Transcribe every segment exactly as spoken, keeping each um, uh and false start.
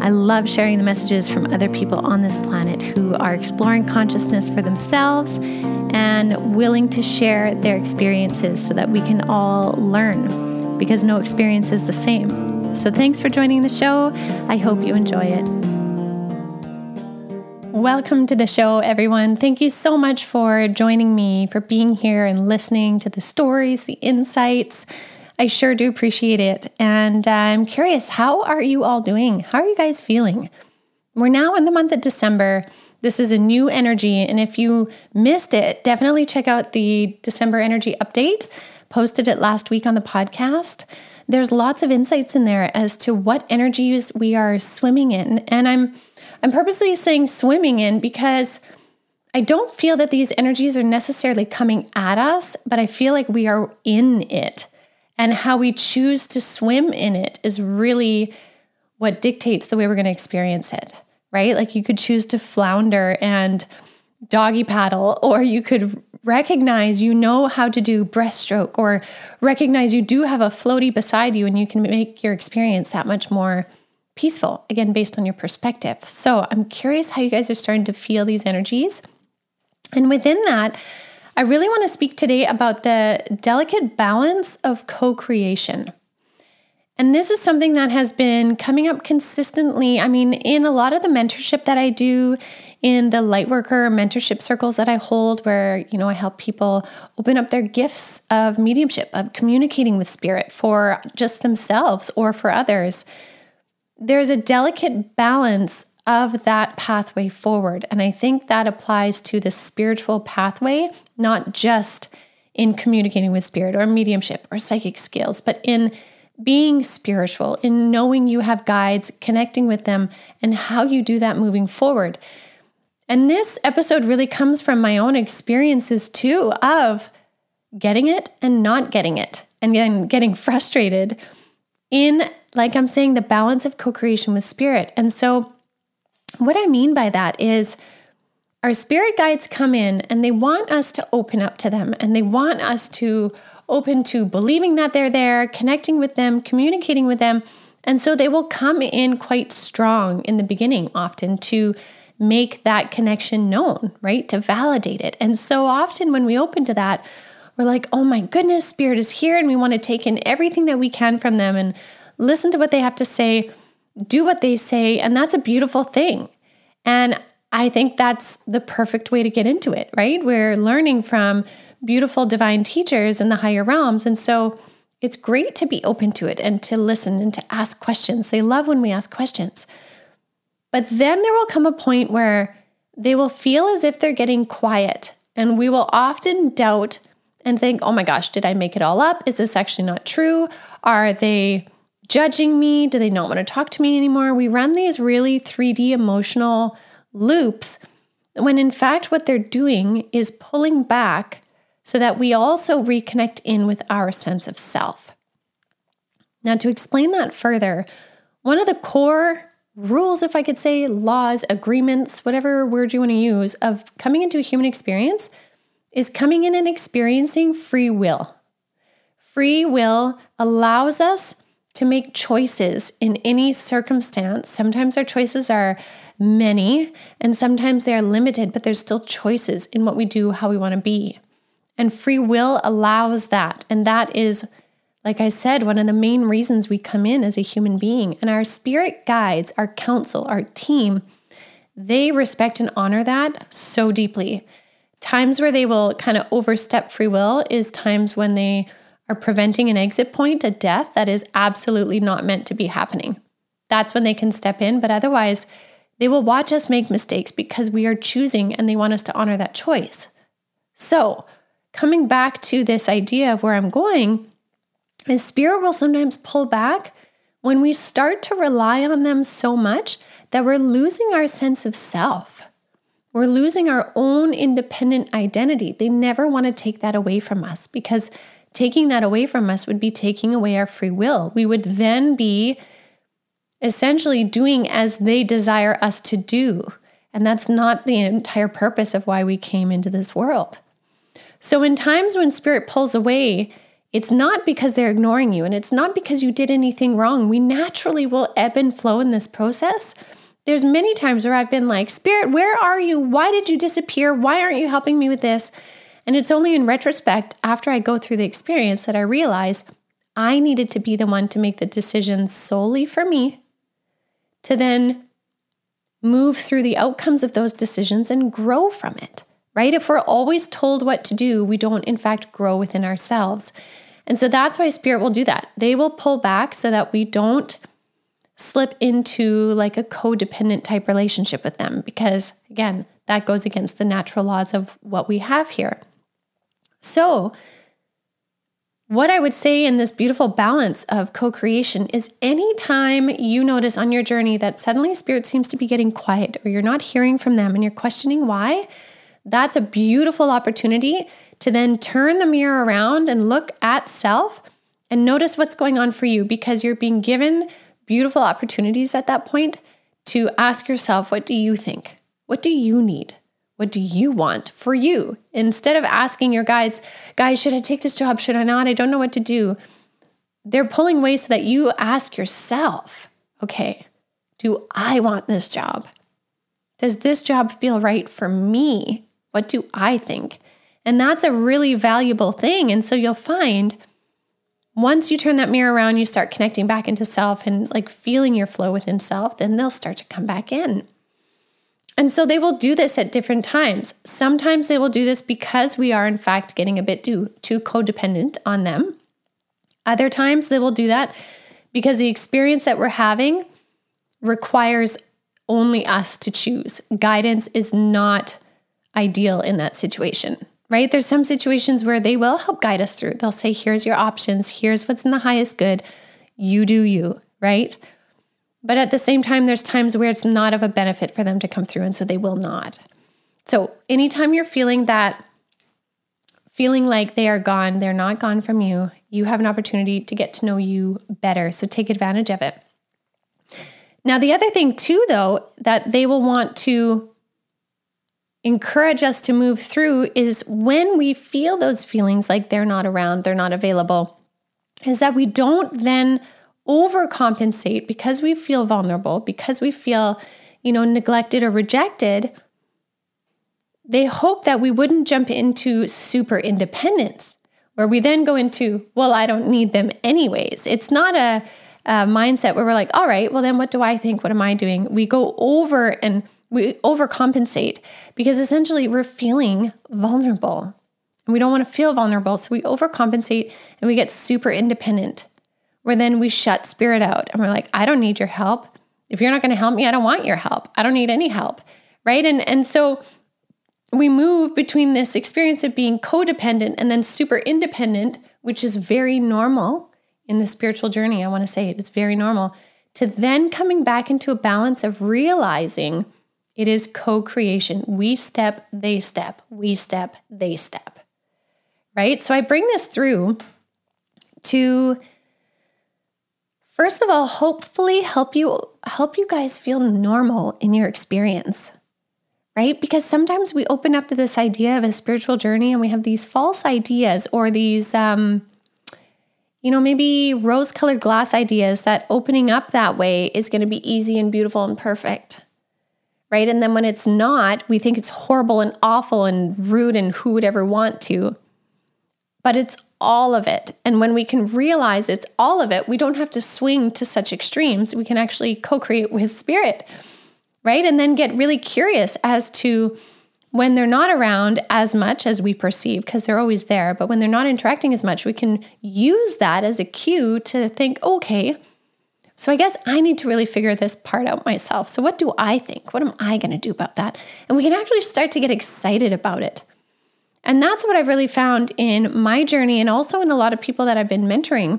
I love sharing the messages from other people on this planet who are exploring consciousness for themselves and willing to share their experiences so that we can all learn, because no experience is the same. So thanks for joining the show. I hope you enjoy it. Welcome to the show, everyone. Thank you so much for joining me, for being here and listening to the stories, the insights. I sure do appreciate it. And I'm curious, how are you all doing? How are you guys feeling? We're now in the month of December. This is a new energy. And if you missed it, definitely check out the December energy update. Posted it last week on the podcast. There's lots of insights in there as to what energies we are swimming in. And I'm I'm purposely saying swimming in because I don't feel that these energies are necessarily coming at us, but I feel like we are in it. And how we choose to swim in it is really what dictates the way we're going to experience it, right? Like you could choose to flounder and doggy paddle, or you could recognize you know how to do breaststroke, or recognize you do have a floaty beside you and you can make your experience that much more peaceful, again, based on your perspective. So I'm curious how you guys are starting to feel these energies. And within that, I really want to speak today about the delicate balance of co-creation. And this is something that has been coming up consistently. I mean, in a lot of the mentorship that I do, in the Lightworker mentorship circles that I hold, where, you know, I help people open up their gifts of mediumship, of communicating with spirit for just themselves or for others, there's a delicate balance of that pathway forward. And I think that applies to the spiritual pathway, not just in communicating with spirit or mediumship or psychic skills, but in being spiritual, in knowing you have guides, connecting with them, and how you do that moving forward. And this episode really comes from my own experiences too, of getting it and not getting it, and then getting frustrated in, like I'm saying, the balance of co-creation with spirit. And so what I mean by that is our spirit guides come in and they want us to open up to them, and they want us to open to believing that they're there, connecting with them, communicating with them. And so they will come in quite strong in the beginning, often to make that connection known, right? To validate it. And so often when we open to that, we're like, oh my goodness, spirit is here. And we want to take in everything that we can from them and listen to what they have to say, do what they say. And that's a beautiful thing. And I think that's the perfect way to get into it, right? We're learning from beautiful divine teachers in the higher realms. And so it's great to be open to it and to listen and to ask questions. They love when we ask questions. But then there will come a point where they will feel as if they're getting quiet. And we will often doubt and think, oh my gosh, did I make it all up? Is this actually not true? Are they judging me? Do they not want to talk to me anymore? We run these really three D emotional loops, when in fact what they're doing is pulling back so that we also reconnect in with our sense of self. Now, to explain that further, one of the core rules, if I could say, laws, agreements, whatever word you want to use, of coming into a human experience is coming in and experiencing free will. Free will allows us to make choices in any circumstance. Sometimes our choices are many, and sometimes they are limited, but there's still choices in what we do, how we want to be. And free will allows that. And that is, like I said, one of the main reasons we come in as a human being. And our spirit guides, our counsel, our team, they respect and honor that so deeply. Times where they will kind of overstep free will is times when they are preventing an exit point, a death that is absolutely not meant to be happening. That's when they can step in, but otherwise they will watch us make mistakes because we are choosing and they want us to honor that choice. So coming back to this idea of where I'm going, is spirit will sometimes pull back when we start to rely on them so much that we're losing our sense of self. We're losing our own independent identity. They never want to take that away from us, because taking that away from us would be taking away our free will. We would then be essentially doing as they desire us to do. And that's not the entire purpose of why we came into this world. So in times when spirit pulls away, it's not because they're ignoring you, and it's not because you did anything wrong. We naturally will ebb and flow in this process. There's many times where I've been like, Spirit, where are you? Why did you disappear? Why aren't you helping me with this? And it's only in retrospect, after I go through the experience, that I realize I needed to be the one to make the decision solely for me, to then move through the outcomes of those decisions and grow from it, right? If we're always told what to do, we don't, in fact, grow within ourselves. And so that's why Spirit will do that. They will pull back so that we don't slip into like a codependent type relationship with them, because again, that goes against the natural laws of what we have here. So what I would say in this beautiful balance of co-creation is, anytime you notice on your journey that suddenly Spirit seems to be getting quiet, or you're not hearing from them and you're questioning why, that's a beautiful opportunity to then turn the mirror around and look at self and notice what's going on for you, because you're being given beautiful opportunities at that point to ask yourself, what do you think? What do you need? What do you want for you? Instead of asking your guides, guys, should I take this job? Should I not? I don't know what to do. They're pulling away so that you ask yourself, okay, do I want this job? Does this job feel right for me? What do I think? And that's a really valuable thing. And so you'll find, once you turn that mirror around, you start connecting back into self and like feeling your flow within self, then they'll start to come back in. And so they will do this at different times. Sometimes they will do this because we are in fact getting a bit too, too codependent on them. Other times they will do that because the experience that we're having requires only us to choose. Guidance is not ideal in that situation. Right? There's some situations where they will help guide us through. They'll say, here's your options. Here's what's in the highest good. You do you, right? But at the same time, there's times where it's not of a benefit for them to come through, and so they will not. So anytime you're feeling that, feeling like they are gone, they're not gone from you, you have an opportunity to get to know you better. So take advantage of it. Now, the other thing too, though, that they will want to encourage us to move through is, when we feel those feelings like they're not around, they're not available, is that we don't then overcompensate because we feel vulnerable, because we feel, you know, neglected or rejected. They hope that we wouldn't jump into super independence, where we then go into, well, I don't need them anyways. It's not a, a mindset where we're like, all right, well, then what do I think? What am I doing? We go over and we overcompensate, because essentially we're feeling vulnerable and we don't want to feel vulnerable. So we overcompensate and we get super independent, where then we shut Spirit out and we're like, I don't need your help. If you're not going to help me, I don't want your help. I don't need any help. Right. And, and so we move between this experience of being codependent and then super independent, which is very normal in the spiritual journey. I want to say it is very normal, to then coming back into a balance of realizing it is co-creation. We step, they step, we step, they step, right? So I bring this through to, first of all, hopefully help you, help you guys feel normal in your experience, right? Because sometimes we open up to this idea of a spiritual journey and we have these false ideas, or these, um, you know, maybe rose-colored glass ideas that opening up that way is going to be easy and beautiful and perfect. Right? And then when it's not, we think it's horrible and awful and rude and who would ever want to. But it's all of it. And when we can realize it's all of it, we don't have to swing to such extremes. We can actually co-create with Spirit, right? And then get really curious as to, when they're not around as much as we perceive, because they're always there, but when they're not interacting as much, we can use that as a cue to think, okay, so I guess I need to really figure this part out myself. So what do I think? What am I going to do about that? And we can actually start to get excited about it. And that's what I've really found in my journey, and also in a lot of people that I've been mentoring,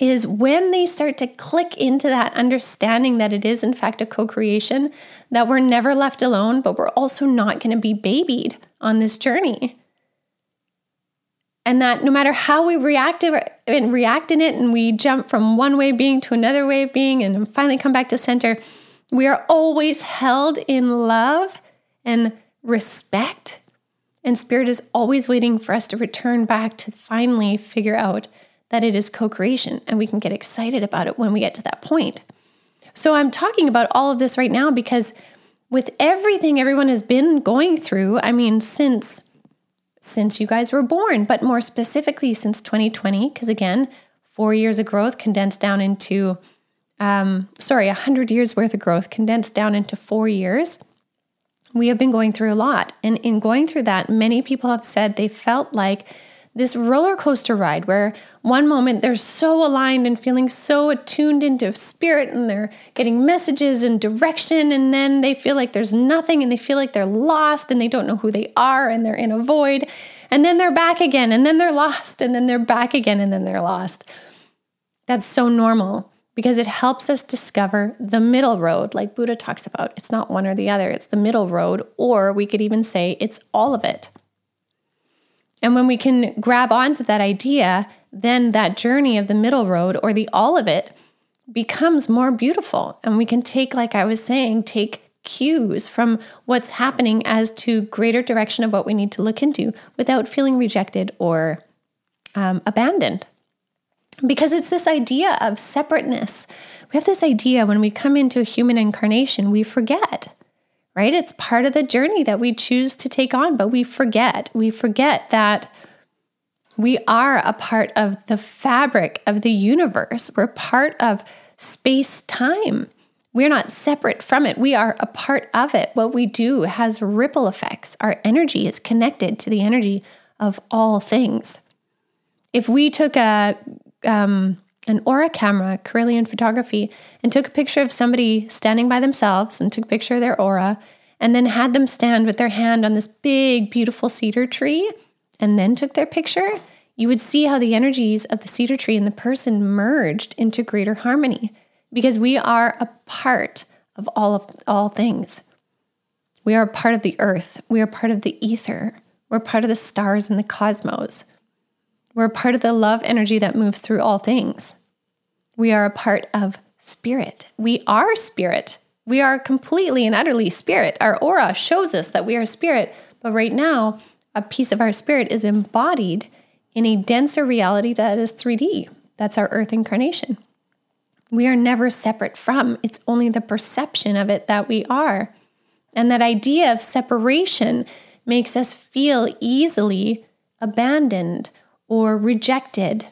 is when they start to click into that understanding that it is, in fact, a co-creation, that we're never left alone, but we're also not going to be babied on this journey. And that no matter how we react, and react in it, and we jump from one way of being to another way of being, and finally come back to center, we are always held in love and respect. And Spirit is always waiting for us to return back to finally figure out that it is co-creation, and we can get excited about it when we get to that point. So I'm talking about all of this right now because with everything everyone has been going through, I mean, since since you guys were born, but more specifically since twenty twenty, because again, four years of growth condensed down into, um, sorry, one hundred years worth of growth condensed down into four years, we have been going through a lot. And in going through that, many people have said they felt like this roller coaster ride where one moment they're so aligned and feeling so attuned into Spirit and they're getting messages and direction, and then they feel like there's nothing and they feel like they're lost and they don't know who they are and they're in a void, and then they're back again, and then they're lost, and then they're back again, and then they're lost. That's so normal because it helps us discover the middle road, like Buddha talks about. It's not one or the other, it's the middle road, or we could even say it's all of it. And when we can grab onto that idea, then that journey of the middle road or the all of it becomes more beautiful. And we can take, like I was saying, take cues from what's happening as to greater direction of what we need to look into without feeling rejected or um, abandoned. Because it's this idea of separateness. We have this idea when we come into a human incarnation, we forget. Right? It's part of the journey that we choose to take on, but we forget. We forget that we are a part of the fabric of the universe. We're part of space-time. We're not separate from it. We are a part of it. What we do has ripple effects. Our energy is connected to the energy of all things. If we took a um, an aura camera, Kirlian photography, and took a picture of somebody standing by themselves and took a picture of their aura, and then had them stand with their hand on this big, beautiful cedar tree, and then took their picture, you would see how the energies of the cedar tree and the person merged into greater harmony, because we are a part of all of all things. We are a part of the earth. We are part of the ether. We're part of the stars and the cosmos. We're a part of the love energy that moves through all things. We are a part of Spirit. We are Spirit. We are completely and utterly Spirit. Our aura shows us that we are Spirit, but right now, a piece of our Spirit is embodied in a denser reality that is three D. That's our Earth incarnation. We are never separate from. It's only the perception of it that we are. And that idea of separation makes us feel easily abandoned or rejected,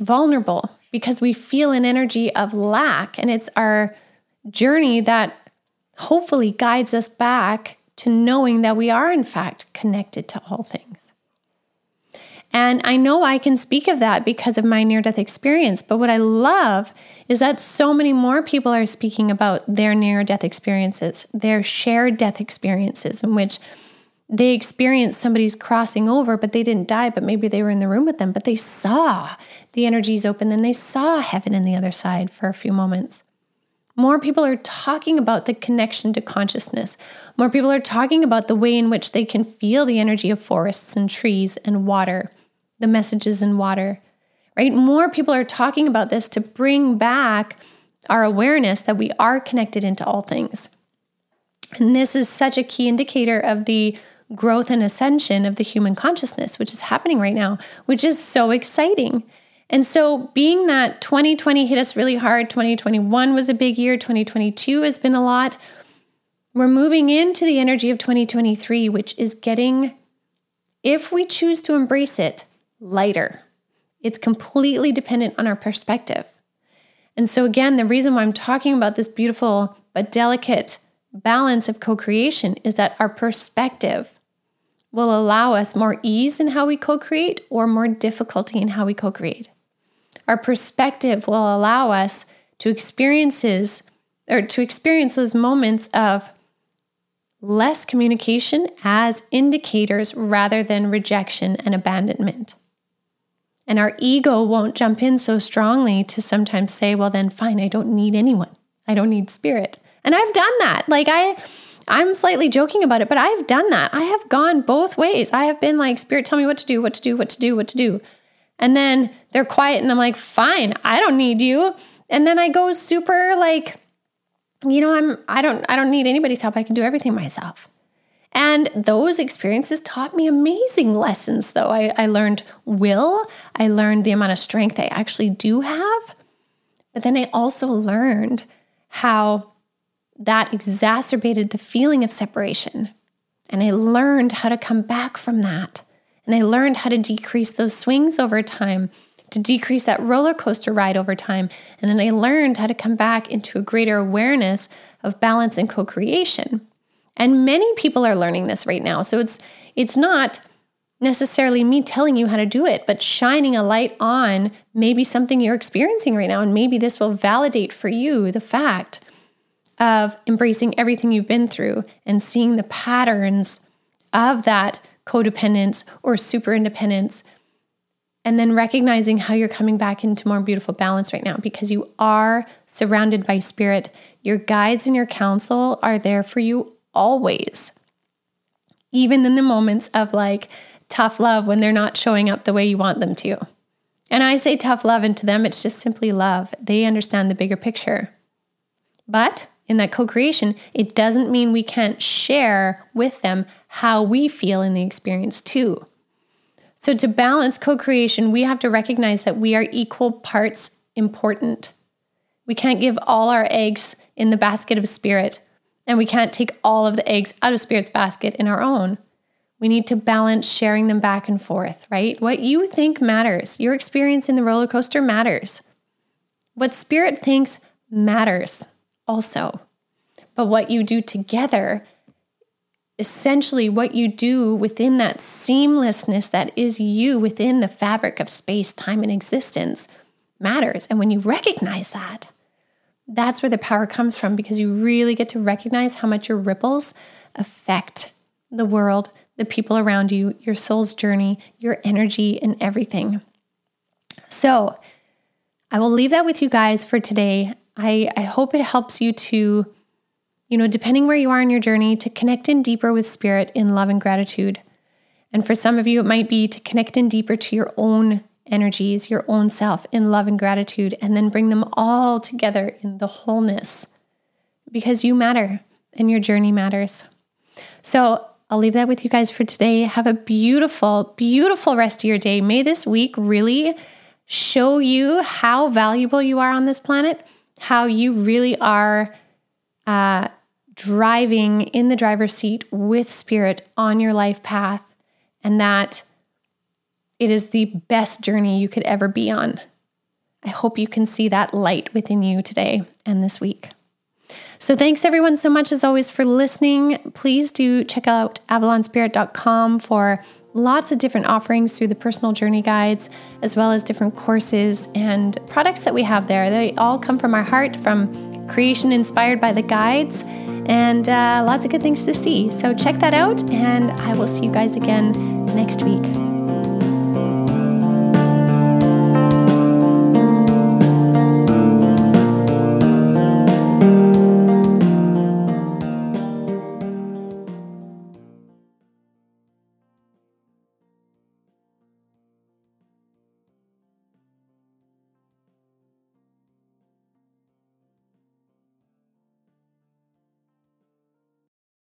vulnerable, because we feel an energy of lack. And it's our journey that hopefully guides us back to knowing that we are in fact connected to all things. And I know I can speak of that because of my near-death experience, but what I love is that so many more people are speaking about their near-death experiences, their shared death experiences in which they experienced somebody's crossing over, but they didn't die, but maybe they were in the room with them, but they saw the energies open, and they saw heaven and the other side for a few moments. More people are talking about the connection to consciousness. More people are talking about the way in which they can feel the energy of forests and trees and water, the messages in water, right? More people are talking about this to bring back our awareness that we are connected into all things. And this is such a key indicator of the growth and ascension of the human consciousness, which is happening right now, which is so exciting. And so being that twenty twenty hit us really hard, twenty twenty-one was a big year, twenty twenty-two has been a lot, we're moving into the energy of twenty twenty-three, which is getting, if we choose to embrace it, lighter. It's completely dependent on our perspective. And so again, the reason why I'm talking about this beautiful but delicate balance of co-creation is that our perspective will allow us more ease in how we co-create or more difficulty in how we co-create. Our perspective will allow us to experiences or to experience those moments of less communication as indicators rather than rejection and abandonment. And our ego won't jump in so strongly to sometimes say, well, then fine, I don't need anyone. I don't need spirit. And I've done that. Like I, I'm slightly joking about it, but I've done that. I have gone both ways. I have been like, spirit, tell me what to do, what to do, what to do, what to do. And then they're quiet and I'm like, fine, I don't need you. And then I go super like, you know, I'm, I don't, I don't need anybody's help. I can do everything myself. And those experiences taught me amazing lessons, though. I, I learned will. I learned the amount of strength I actually do have. But then I also learned how that exacerbated the feeling of separation. And I learned how to come back from that. And I learned how to decrease those swings over time, to decrease that roller coaster ride over time. And then I learned how to come back into a greater awareness of balance and co-creation. And many people are learning this right now. So it's it's not necessarily me telling you how to do it, but shining a light on maybe something you're experiencing right now. And maybe this will validate for you the fact of embracing everything you've been through and seeing the patterns of that codependence or super independence. And then recognizing how you're coming back into more beautiful balance right now because you are surrounded by spirit. Your guides and your counsel are there for you always, even in the moments of like tough love when they're not showing up the way you want them to. And I say tough love, and to them, it's just simply love. They understand the bigger picture. But in that co-creation, it doesn't mean we can't share with them how we feel in the experience too. So to balance co-creation, we have to recognize that we are equal parts important. We can't give all our eggs in the basket of spirit, and we can't take all of the eggs out of spirit's basket in our own. We need to balance sharing them back and forth, right? What you think matters. Your experience in the roller coaster matters. What spirit thinks matters also. But what you do together, essentially what you do within that seamlessness that is you within the fabric of space, time, and existence matters. And when you recognize that, that's where the power comes from, because you really get to recognize how much your ripples affect the world, the people around you, your soul's journey, your energy, and everything. So I will leave that with you guys for today. I, I hope it helps you to, you know, depending where you are in your journey, to connect in deeper with spirit in love and gratitude. And for some of you, it might be to connect in deeper to your own energies, your own self in love and gratitude, and then bring them all together in the wholeness, because you matter and your journey matters. So I'll leave that with you guys for today. Have a beautiful, beautiful rest of your day. May this week really show you how valuable you are on this planet, how you really are uh, driving in the driver's seat with spirit on your life path, and that it is the best journey you could ever be on. I hope you can see that light within you today and this week. So thanks everyone so much as always for listening. Please do check out avalon spirit dot com for lots of different offerings through the personal journey guides, as well as different courses and products that we have there. They all come from our heart, from creation inspired by the guides, and uh, lots of good things to see. So check that out, and I will see you guys again next week.